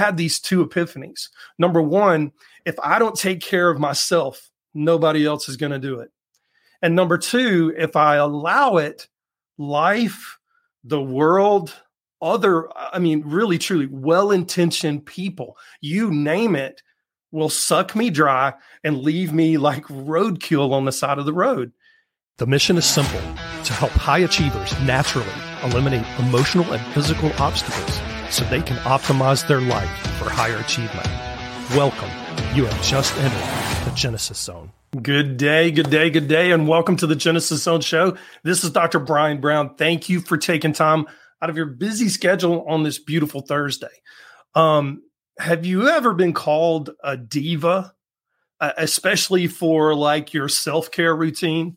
had these two epiphanies. Number one, if I don't take care of myself, nobody else is going to do it. And number two, if I allow it, life, the world, really, truly well-intentioned people, you name it, will suck me dry and leave me like roadkill on the side of the road. The mission is simple, to help high achievers naturally eliminate emotional and physical obstacles so they can optimize their life for higher achievement. Welcome. You have just entered the Genesis Zone. Good day, and welcome to the Genesis Zone show. This is Dr. Brian Brown. Thank you for taking time out of your busy schedule on this beautiful Thursday. Have you ever been called a diva, especially for like your self-care routine?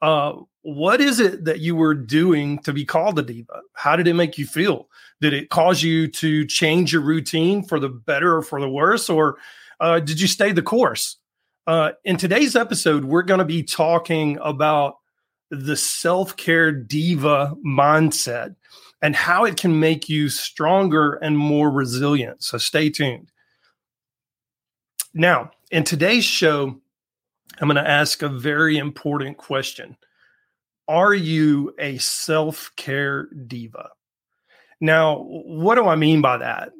What is it that you were doing to be called a diva? How did it make you feel? Did it cause you to change your routine for the better or for the worse? Or did you stay the course? In today's episode, we're going to be talking about the self-care diva mindset and how it can make you stronger and more resilient. So stay tuned. Now, in today's show, I'm going to ask a very important question. Are you a self-care diva? Now, what do I mean by that?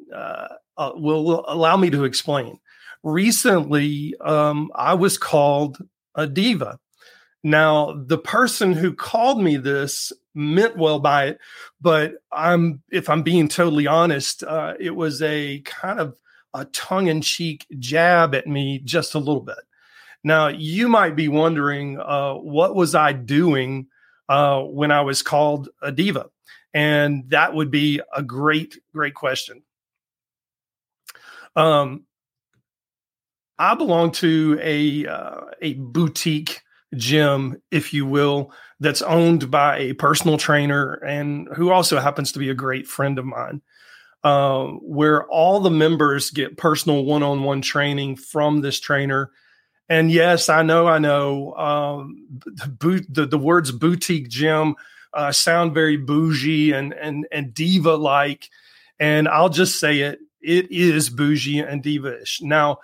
Allow me to explain. Recently, I was called a diva. Now, the person who called me this meant well by it, but if I'm being totally honest, it was a kind of a tongue-in-cheek jab at me just a little bit. Now, you might be wondering, what was I doing when I was called a diva? And that would be a great, great question. I belong to a boutique gym, if you will, that's owned by a personal trainer and who also happens to be a great friend of mine, where all the members get personal one-on-one training from this trainer. And yes, I know, the words boutique gym sound very bougie and diva-like, and I'll just say it, it is bougie and diva-ish. Now,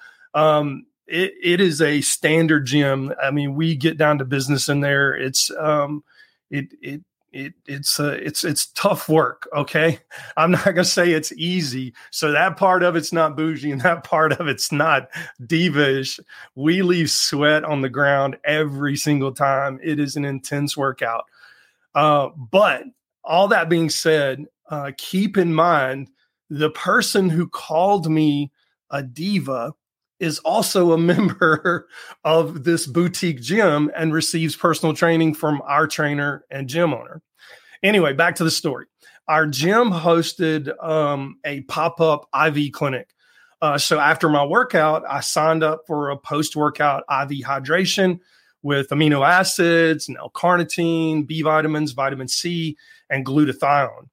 it is a standard gym. I mean, we get down to business in there. It's it's tough work. Okay, I'm not gonna say it's easy. So that part of it's not bougie, and that part of it's not diva-ish. We leave sweat on the ground every single time. It is an intense workout. But all that being said, keep in mind the person who called me a diva is also a member of this boutique gym and receives personal training from our trainer and gym owner. Anyway, back to the story. Our gym hosted a pop-up IV clinic. So after my workout, I signed up for a post-workout IV hydration with amino acids and L-carnitine, B vitamins, vitamin C, and glutathione.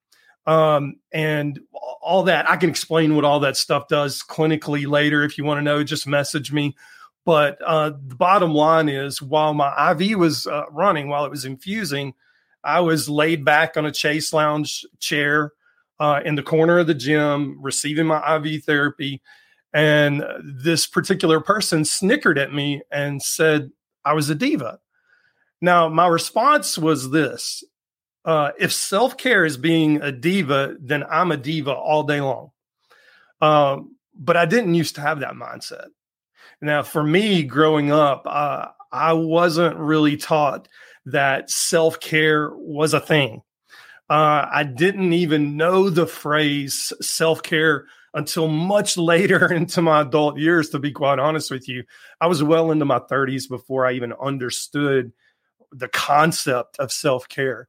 And all that, I can explain what all that stuff does clinically later. If you want to know, just message me. But the bottom line is, while my IV was running, while it was infusing, I was laid back on a chaise lounge chair in the corner of the gym, receiving my IV therapy. And this particular person snickered at me and said I was a diva. Now, my response was this. If self-care is being a diva, then I'm a diva all day long. But I didn't used to have that mindset. Now, for me, growing up, I wasn't really taught that self-care was a thing. I didn't even know the phrase self-care until much later into my adult years, to be quite honest with you. I was well into my 30s before I even understood the concept of self-care.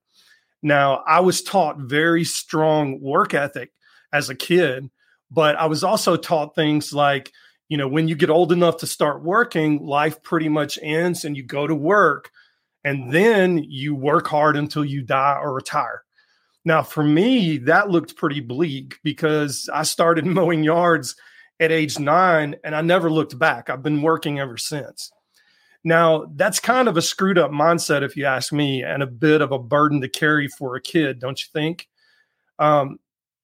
Now, I was taught very strong work ethic as a kid, but I was also taught things like, you know, when you get old enough to start working, life pretty much ends and you go to work and then you work hard until you die or retire. Now, for me, that looked pretty bleak because I started mowing yards at age 9 and I never looked back. I've been working ever since. Now, that's kind of a screwed up mindset, if you ask me, and a bit of a burden to carry for a kid, don't you think?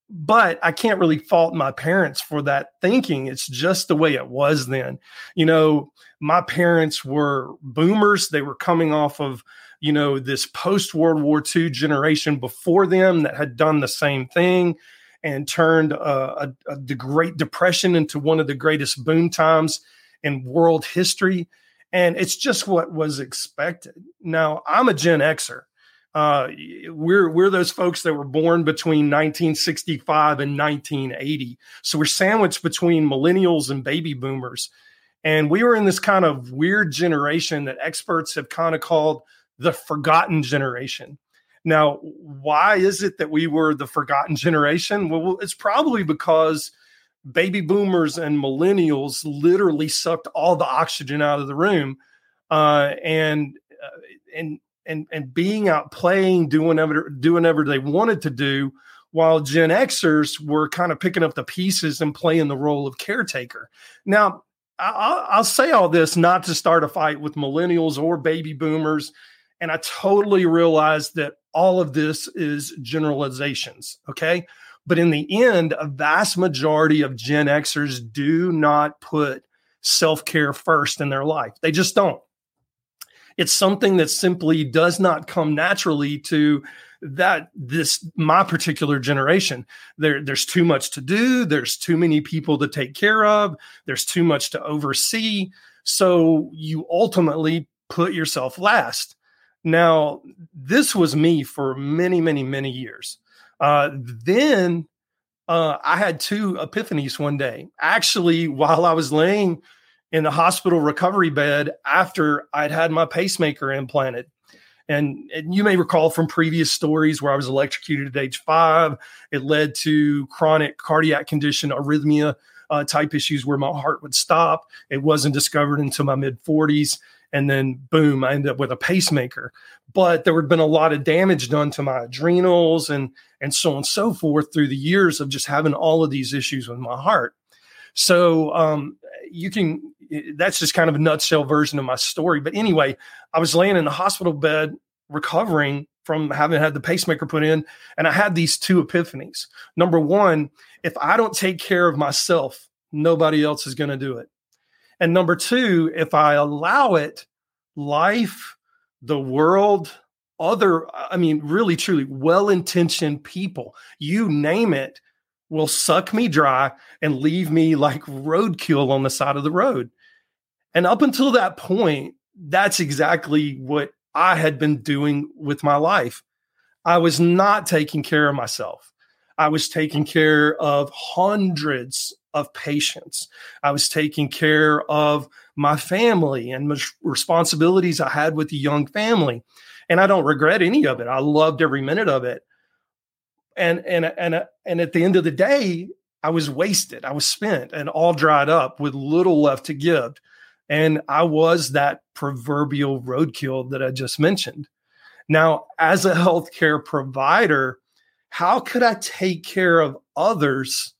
But I can't really fault my parents for that thinking. It's just the way it was then. You know, my parents were boomers. They were coming off of, you know, this post-World War II generation before them that had done the same thing and turned the Great Depression into one of the greatest boom times in world history. And it's just what was expected. Now, I'm a Gen Xer. We're those folks that were born between 1965 and 1980. So we're sandwiched between millennials and baby boomers. And we were in this kind of weird generation that experts have kind of called the forgotten generation. Now, why is it that we were the forgotten generation? Well, it's probably because baby boomers and millennials literally sucked all the oxygen out of the room. And being out playing, doing whatever they wanted to do, while Gen Xers were kind of picking up the pieces and playing the role of caretaker. Now, I'll say all this not to start a fight with millennials or baby boomers, and I totally realize that all of this is generalizations, okay? But in the end, a vast majority of Gen Xers do not put self-care first in their life. They just don't. It's something that simply does not come naturally to my particular generation. There's too much to do. There's too many people to take care of. There's too much to oversee. So you ultimately put yourself last. Now, this was me for many, many, many years. Then I had two epiphanies one day. Actually, while I was laying in the hospital recovery bed after I'd had my pacemaker implanted. And you may recall from previous stories where I was electrocuted at age 5. It led to chronic cardiac condition, arrhythmia type issues where my heart would stop. It wasn't discovered until my mid-40s. And then boom, I ended up with a pacemaker. But there had been a lot of damage done to my adrenals and so on and so forth through the years of just having all of these issues with my heart. So that's just kind of a nutshell version of my story. But anyway, I was laying in the hospital bed recovering from having had the pacemaker put in, and I had these two epiphanies. Number one, if I don't take care of myself, nobody else is going to do it. And number two, if I allow it, life, the world, really, truly well-intentioned people, you name it, will suck me dry and leave me like roadkill on the side of the road. And up until that point, that's exactly what I had been doing with my life. I was not taking care of myself. I was taking care of hundreds of patients. I was taking care of my family and the responsibilities I had with the young family. And I don't regret any of it. I loved every minute of it. And at the end of the day, I was wasted. I was spent and all dried up with little left to give. And I was that proverbial roadkill that I just mentioned. Now, as a healthcare provider, how could I take care of others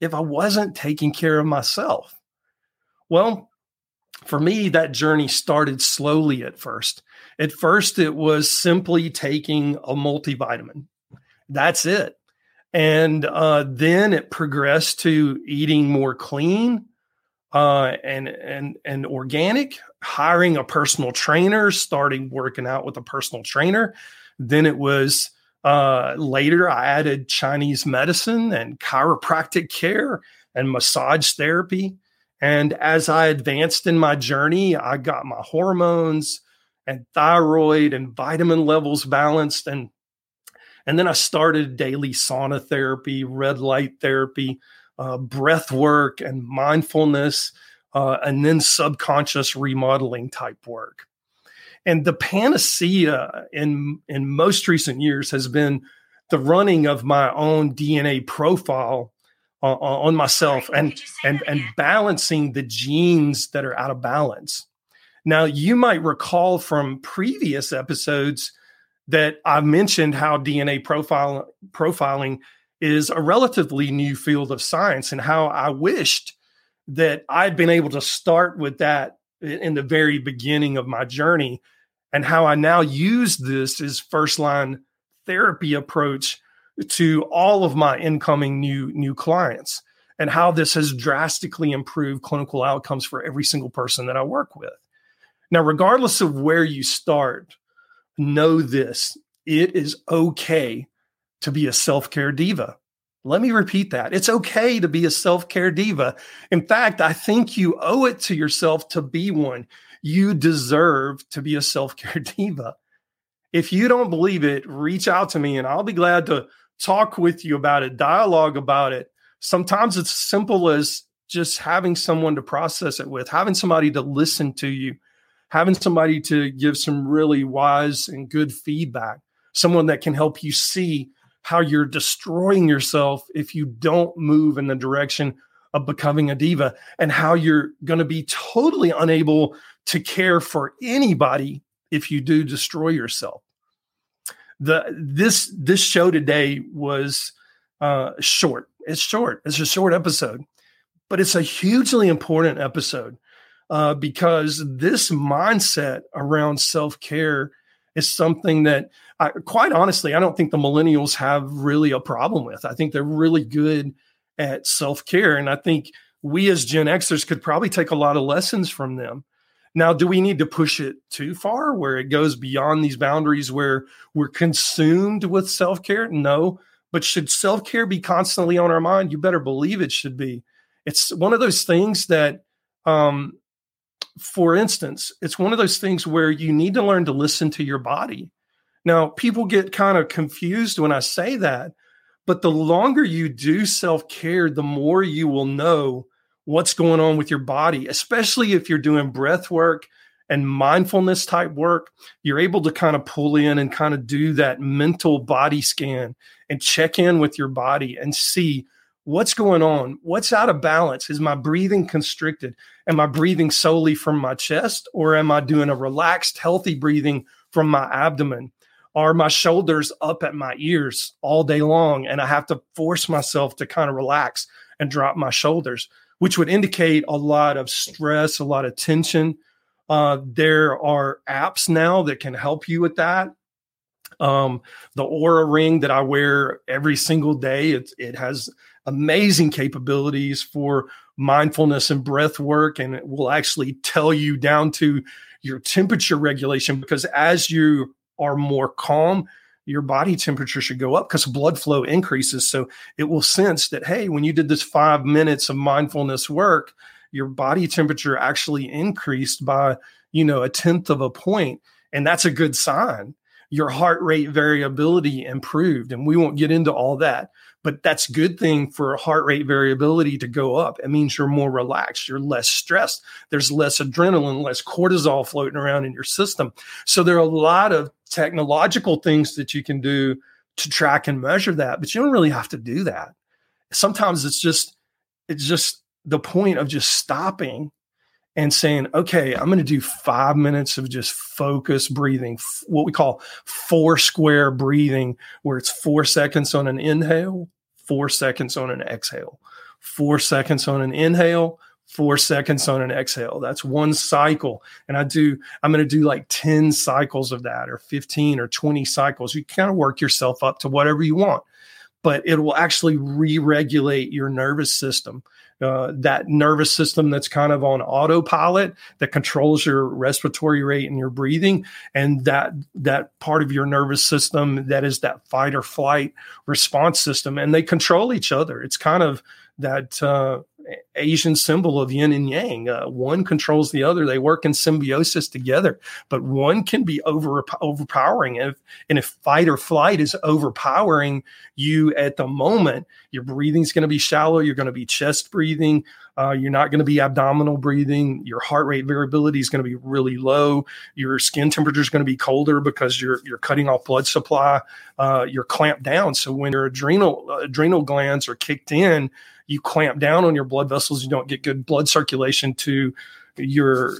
if I wasn't taking care of myself? Well, for me, that journey started slowly at first. At first, it was simply taking a multivitamin. That's it. And then it progressed to eating more clean and organic, hiring a personal trainer, starting working out with a personal trainer. Then it was later I added Chinese medicine and chiropractic care and massage therapy. And as I advanced in my journey, I got my hormones and thyroid and vitamin levels balanced. And then I started daily sauna therapy, red light therapy, breath work and mindfulness, and then subconscious remodeling type work. And the panacea in most recent years has been the running of my own DNA profile on myself and balancing the genes that are out of balance. Now, you might recall from previous episodes that I mentioned how DNA profiling is a relatively new field of science and how I wished that I'd been able to start with that in the very beginning of my journey and how I now use this as first line therapy approach to all of my incoming new clients and how this has drastically improved clinical outcomes for every single person that I work with. Now, regardless of where you start, know this, it is okay to be a self-care diva. Let me repeat that. It's okay to be a self-care diva. In fact, I think you owe it to yourself to be one. You deserve to be a self-care diva. If you don't believe it, reach out to me and I'll be glad to talk with you about it, dialogue about it. Sometimes it's as simple as just having someone to process it with, having somebody to listen to you, having somebody to give some really wise and good feedback, someone that can help you see how you're destroying yourself if you don't move in the direction of becoming a diva, and how you're going to be totally unable to care for anybody if you do destroy yourself. This show today was short. It's short. It's a short episode, but it's a hugely important episode because this mindset around self-care is something that, quite honestly, I don't think the millennials have really a problem with. I think they're really good at self-care. And I think we as Gen Xers could probably take a lot of lessons from them. Now, do we need to push it too far where it goes beyond these boundaries where we're consumed with self-care? No, but should self-care be constantly on our mind? You better believe it should be. It's one of those things that, for instance, it's one of those things where you need to learn to listen to your body. Now, people get kind of confused when I say that, but the longer you do self-care, the more you will know what's going on with your body, especially if you're doing breath work and mindfulness type work. You're able to kind of pull in and kind of do that mental body scan and check in with your body and see what's going on. What's out of balance? Is my breathing constricted? Am I breathing solely from my chest, or am I doing a relaxed, healthy breathing from my abdomen? Are my shoulders up at my ears all day long, and I have to force myself to kind of relax and drop my shoulders, which would indicate a lot of stress, a lot of tension. There are apps now that can help you with that. The Oura Ring that I wear every single day, it has amazing capabilities for mindfulness and breath work, and it will actually tell you down to your temperature regulation, because as you are more calm, your body temperature should go up because blood flow increases. So it will sense that, hey, when you did this 5 minutes of mindfulness work, your body temperature actually increased by, a 0.1 of a point. And that's a good sign. Your heart rate variability improved. And we won't get into all that, but that's a good thing for heart rate variability to go up. It means you're more relaxed. You're less stressed. There's less adrenaline, less cortisol floating around in your system. So there are a lot of technological things that you can do to track and measure that, but you don't really have to do that. Sometimes it's just the point of just stopping and saying, okay, I'm going to do 5 minutes of just focused breathing, what we call 4 square breathing, where it's 4 seconds on an inhale, 4 seconds on an exhale, 4 seconds on an inhale, 4 seconds on an exhale. That's one cycle. And I'm going to do like 10 cycles of that, or 15 or 20 cycles. You kind of work yourself up to whatever you want, but it will actually re-regulate your nervous system. That nervous system that's kind of on autopilot that controls your respiratory rate and your breathing. And that part of your nervous system, that is that fight or flight response system. And they control each other. It's kind of that, Asian symbol of yin and yang. One controls the other. They work in symbiosis together, but one can be overpowering. And if fight or flight is overpowering you at the moment, your breathing's going to be shallow. You're going to be chest breathing. You're not going to be abdominal breathing. Your heart rate variability is going to be really low. Your skin temperature is going to be colder because you're cutting off blood supply. You're clamped down. So when your adrenal glands are kicked in, you clamp down on your blood vessels. You don't get good blood circulation to your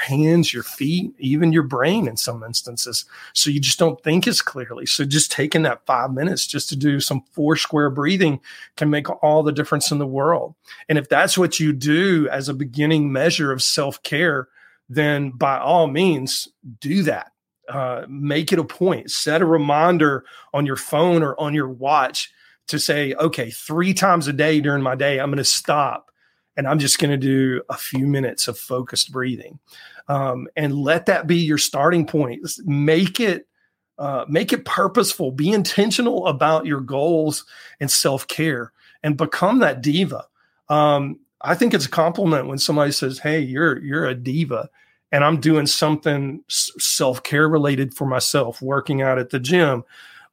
hands, your feet, even your brain in some instances. So you just don't think as clearly. So just taking that 5 minutes just to do some 4 square breathing can make all the difference in the world. And if that's what you do as a beginning measure of self-care, then by all means do that. Make it a point, set a reminder on your phone or on your watch to say, okay, 3 times a day during my day, I'm going to stop and I'm just going to do a few minutes of focused breathing. And let that be your starting point. Make it purposeful, be intentional about your goals and self-care and become that diva. I think it's a compliment when somebody says, hey, you're a diva. And I'm doing something self-care related for myself, working out at the gym,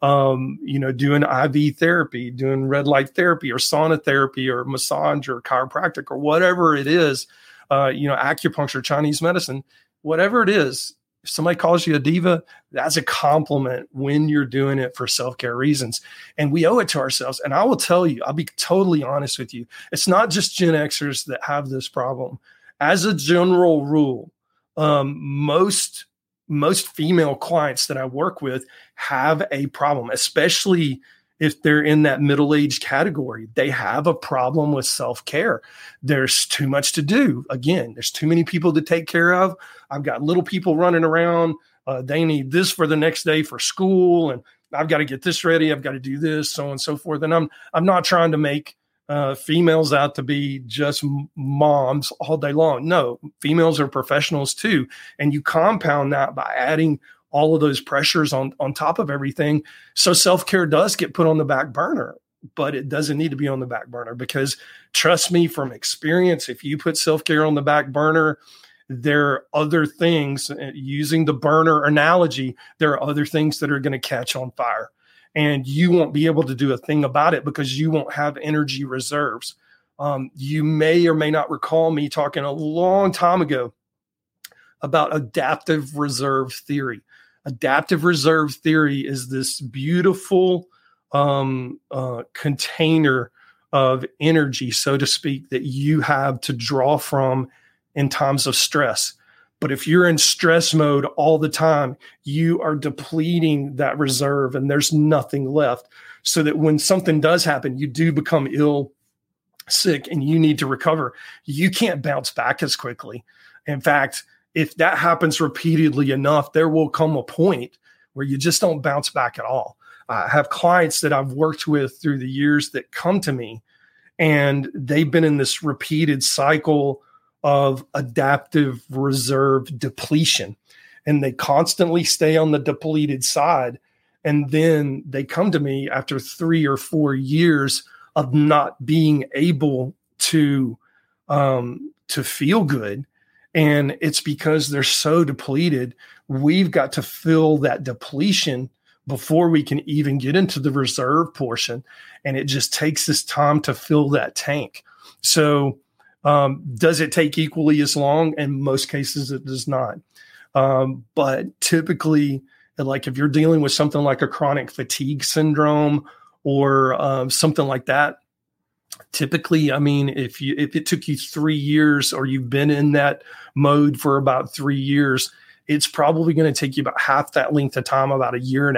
doing IV therapy, doing red light therapy or sauna therapy or massage or chiropractic or whatever it is, acupuncture, Chinese medicine, whatever it is. If somebody calls you a diva, that's a compliment when you're doing it for self-care reasons. And we owe it to ourselves. And I will tell you, I'll be totally honest with you. It's not just Gen Xers that have this problem. As a general rule, most female clients that I work with have a problem, especially if they're in that middle-aged category. They have a problem with self-care. There's too much to do. Again, there's too many people to take care of. I've got little people running around. They need this for the next day for school, and I've got to get this ready. I've got to do this, so on and so forth. And I'm not trying to make females out to be just moms all day long. No, females are professionals too. And you compound that by adding all of those pressures on top of everything. So self-care does get put on the back burner, but it doesn't need to be on the back burner, because trust me from experience, if you put self-care on the back burner, there are other things, using the burner analogy, there are other things that are going to catch on fire. And you won't be able to do a thing about it because you won't have energy reserves. You may or may not recall me talking a long time ago about adaptive reserve theory. Adaptive reserve theory is this beautiful container of energy, so to speak, that you have to draw from in times of stress. But if you're in stress mode all the time, you are depleting that reserve and there's nothing left, so that when something does happen, you do become ill, sick, and you need to recover. You can't bounce back as quickly. In fact, if that happens repeatedly enough, there will come a point where you just don't bounce back at all. I have clients that I've worked with through the years that come to me and they've been in this repeated cycle of adaptive reserve depletion. And they constantly stay on the depleted side. And then they come to me after 3 or 4 years of not being able to feel good. And it's because they're so depleted. We've got to fill that depletion before we can even get into the reserve portion. And it just takes this time to fill that tank. So does it take equally as long? In most cases, it does not. But typically, like if you're dealing with something like a chronic fatigue syndrome or something like that, typically, I mean, if it took you 3 years or you've been in that mode for about 3 years, it's probably going to take you about half that length of time, about 1.5 years,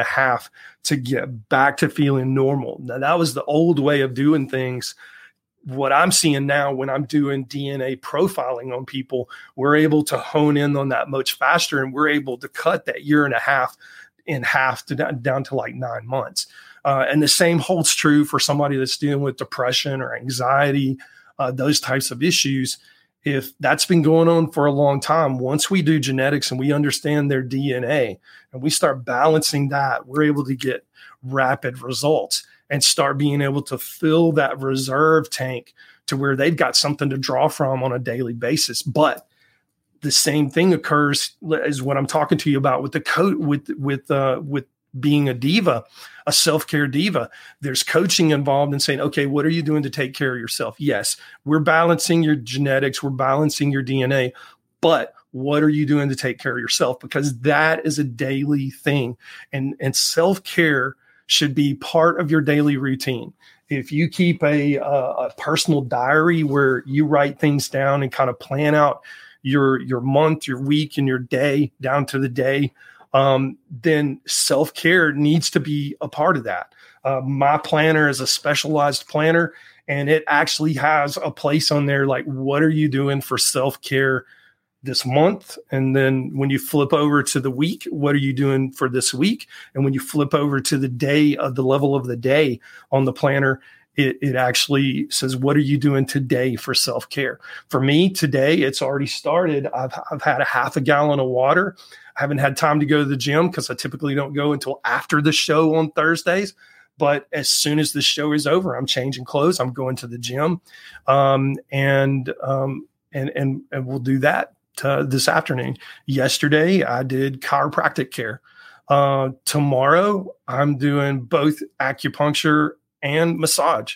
to get back to feeling normal. Now, that was the old way of doing things. What I'm seeing now when I'm doing DNA profiling on people, we're able to hone in on that much faster, and we're able to cut that 1.5 years in half to down to like 9 months. And the same holds true for somebody that's dealing with depression or anxiety, those types of issues. If that's been going on for a long time, once we do genetics and we understand their DNA and we start balancing that, we're able to get rapid results and start being able to fill that reserve tank to where they've got something to draw from on a daily basis. But the same thing occurs is what I'm talking to you about with the with being a diva, a self-care diva. There's coaching involved in saying, okay, what are you doing to take care of yourself? Yes, we're balancing your genetics, we're balancing your DNA, but what are you doing to take care of yourself? Because that is a daily thing. And self-care should be part of your daily routine. If you keep a personal diary where you write things down and kind of plan out your month, your week, and your day down to the day, then self-care needs to be a part of that. My planner is a specialized planner, and it actually has a place on there like, what are you doing for self-care this month. And then when you flip over to the week, what are you doing for this week? And when you flip over to the day of the level of the day on the planner, it actually says, what are you doing today for self-care? For me today, it's already started. I've had a half a gallon of water. I haven't had time to go to the gym because I typically don't go until after the show on Thursdays. But as soon as the show is over, I'm changing clothes. I'm going to the gym, and we'll do that this afternoon. Yesterday, I did chiropractic care. Tomorrow, I'm doing both acupuncture and massage.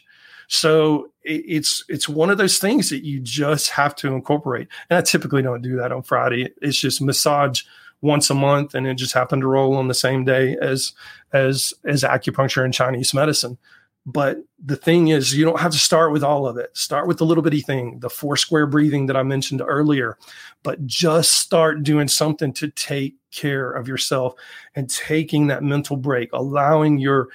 So it's one of those things that you just have to incorporate. And I typically don't do that on Friday. It's just massage once a month, and it just happened to roll on the same day as acupuncture and Chinese medicine. But the thing is, you don't have to start with all of it. Start with the little bitty thing, the 4 square breathing that I mentioned earlier, but just start doing something to take care of yourself and taking that mental break, allowing your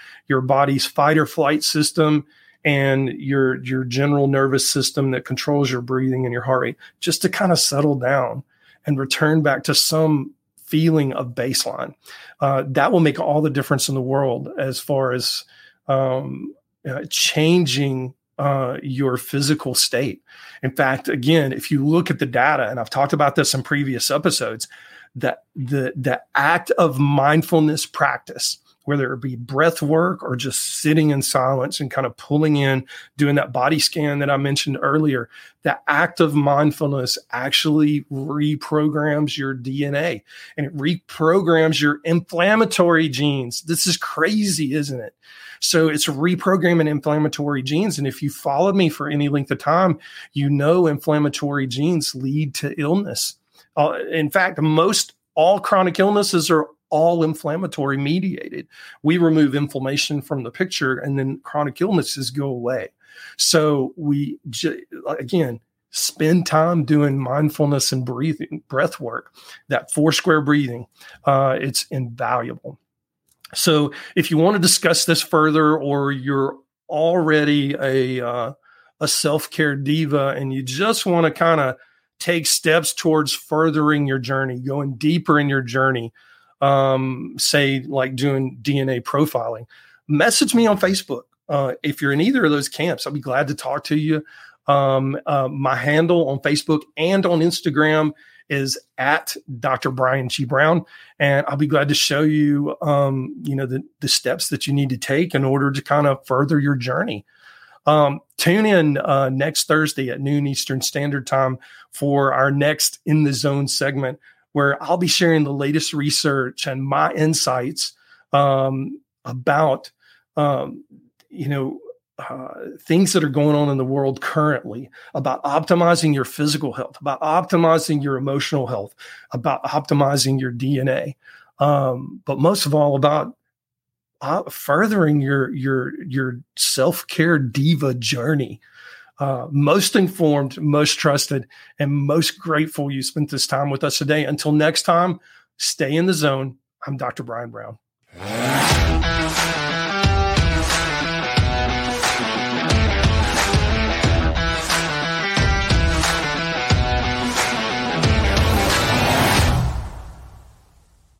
body's fight or flight system and your general nervous system that controls your breathing and your heart rate just to kind of settle down and return back to some feeling of baseline. That will make all the difference in the world as far as changing your physical state. In fact, again, if you look at the data, and I've talked about this in previous episodes, that the act of mindfulness practice, whether it be breath work or just sitting in silence and kind of pulling in, doing that body scan that I mentioned earlier, the act of mindfulness actually reprograms your DNA and it reprograms your inflammatory genes. This is crazy, isn't it? So it's reprogramming inflammatory genes. And if you followed me for any length of time, you know inflammatory genes lead to illness. In fact, all chronic illnesses are all inflammatory mediated. We remove inflammation from the picture and then chronic illnesses go away. So we, again, spend time doing mindfulness and breathing, breath work, that 4 square breathing. It's invaluable. So if you want to discuss this further, or you're already a self-care diva and you just want to kind of take steps towards furthering your journey, going deeper in your journey, say like doing DNA profiling, message me on Facebook. If you're in either of those camps, I'll be glad to talk to you. My handle on Facebook and on Instagram is at Dr. Brian G. Brown. And I'll be glad to show you, the steps that you need to take in order to kind of further your journey. Tune in next Thursday at noon Eastern Standard Time for our next In the Zone segment, where I'll be sharing the latest research and my insights about, things that are going on in the world currently, about optimizing your physical health, about optimizing your emotional health, about optimizing your DNA, but most of all about furthering your self-care diva journey. Most informed, most trusted, and most grateful you spent this time with us today. Until next time, stay in the zone. I'm Dr. Brian Brown.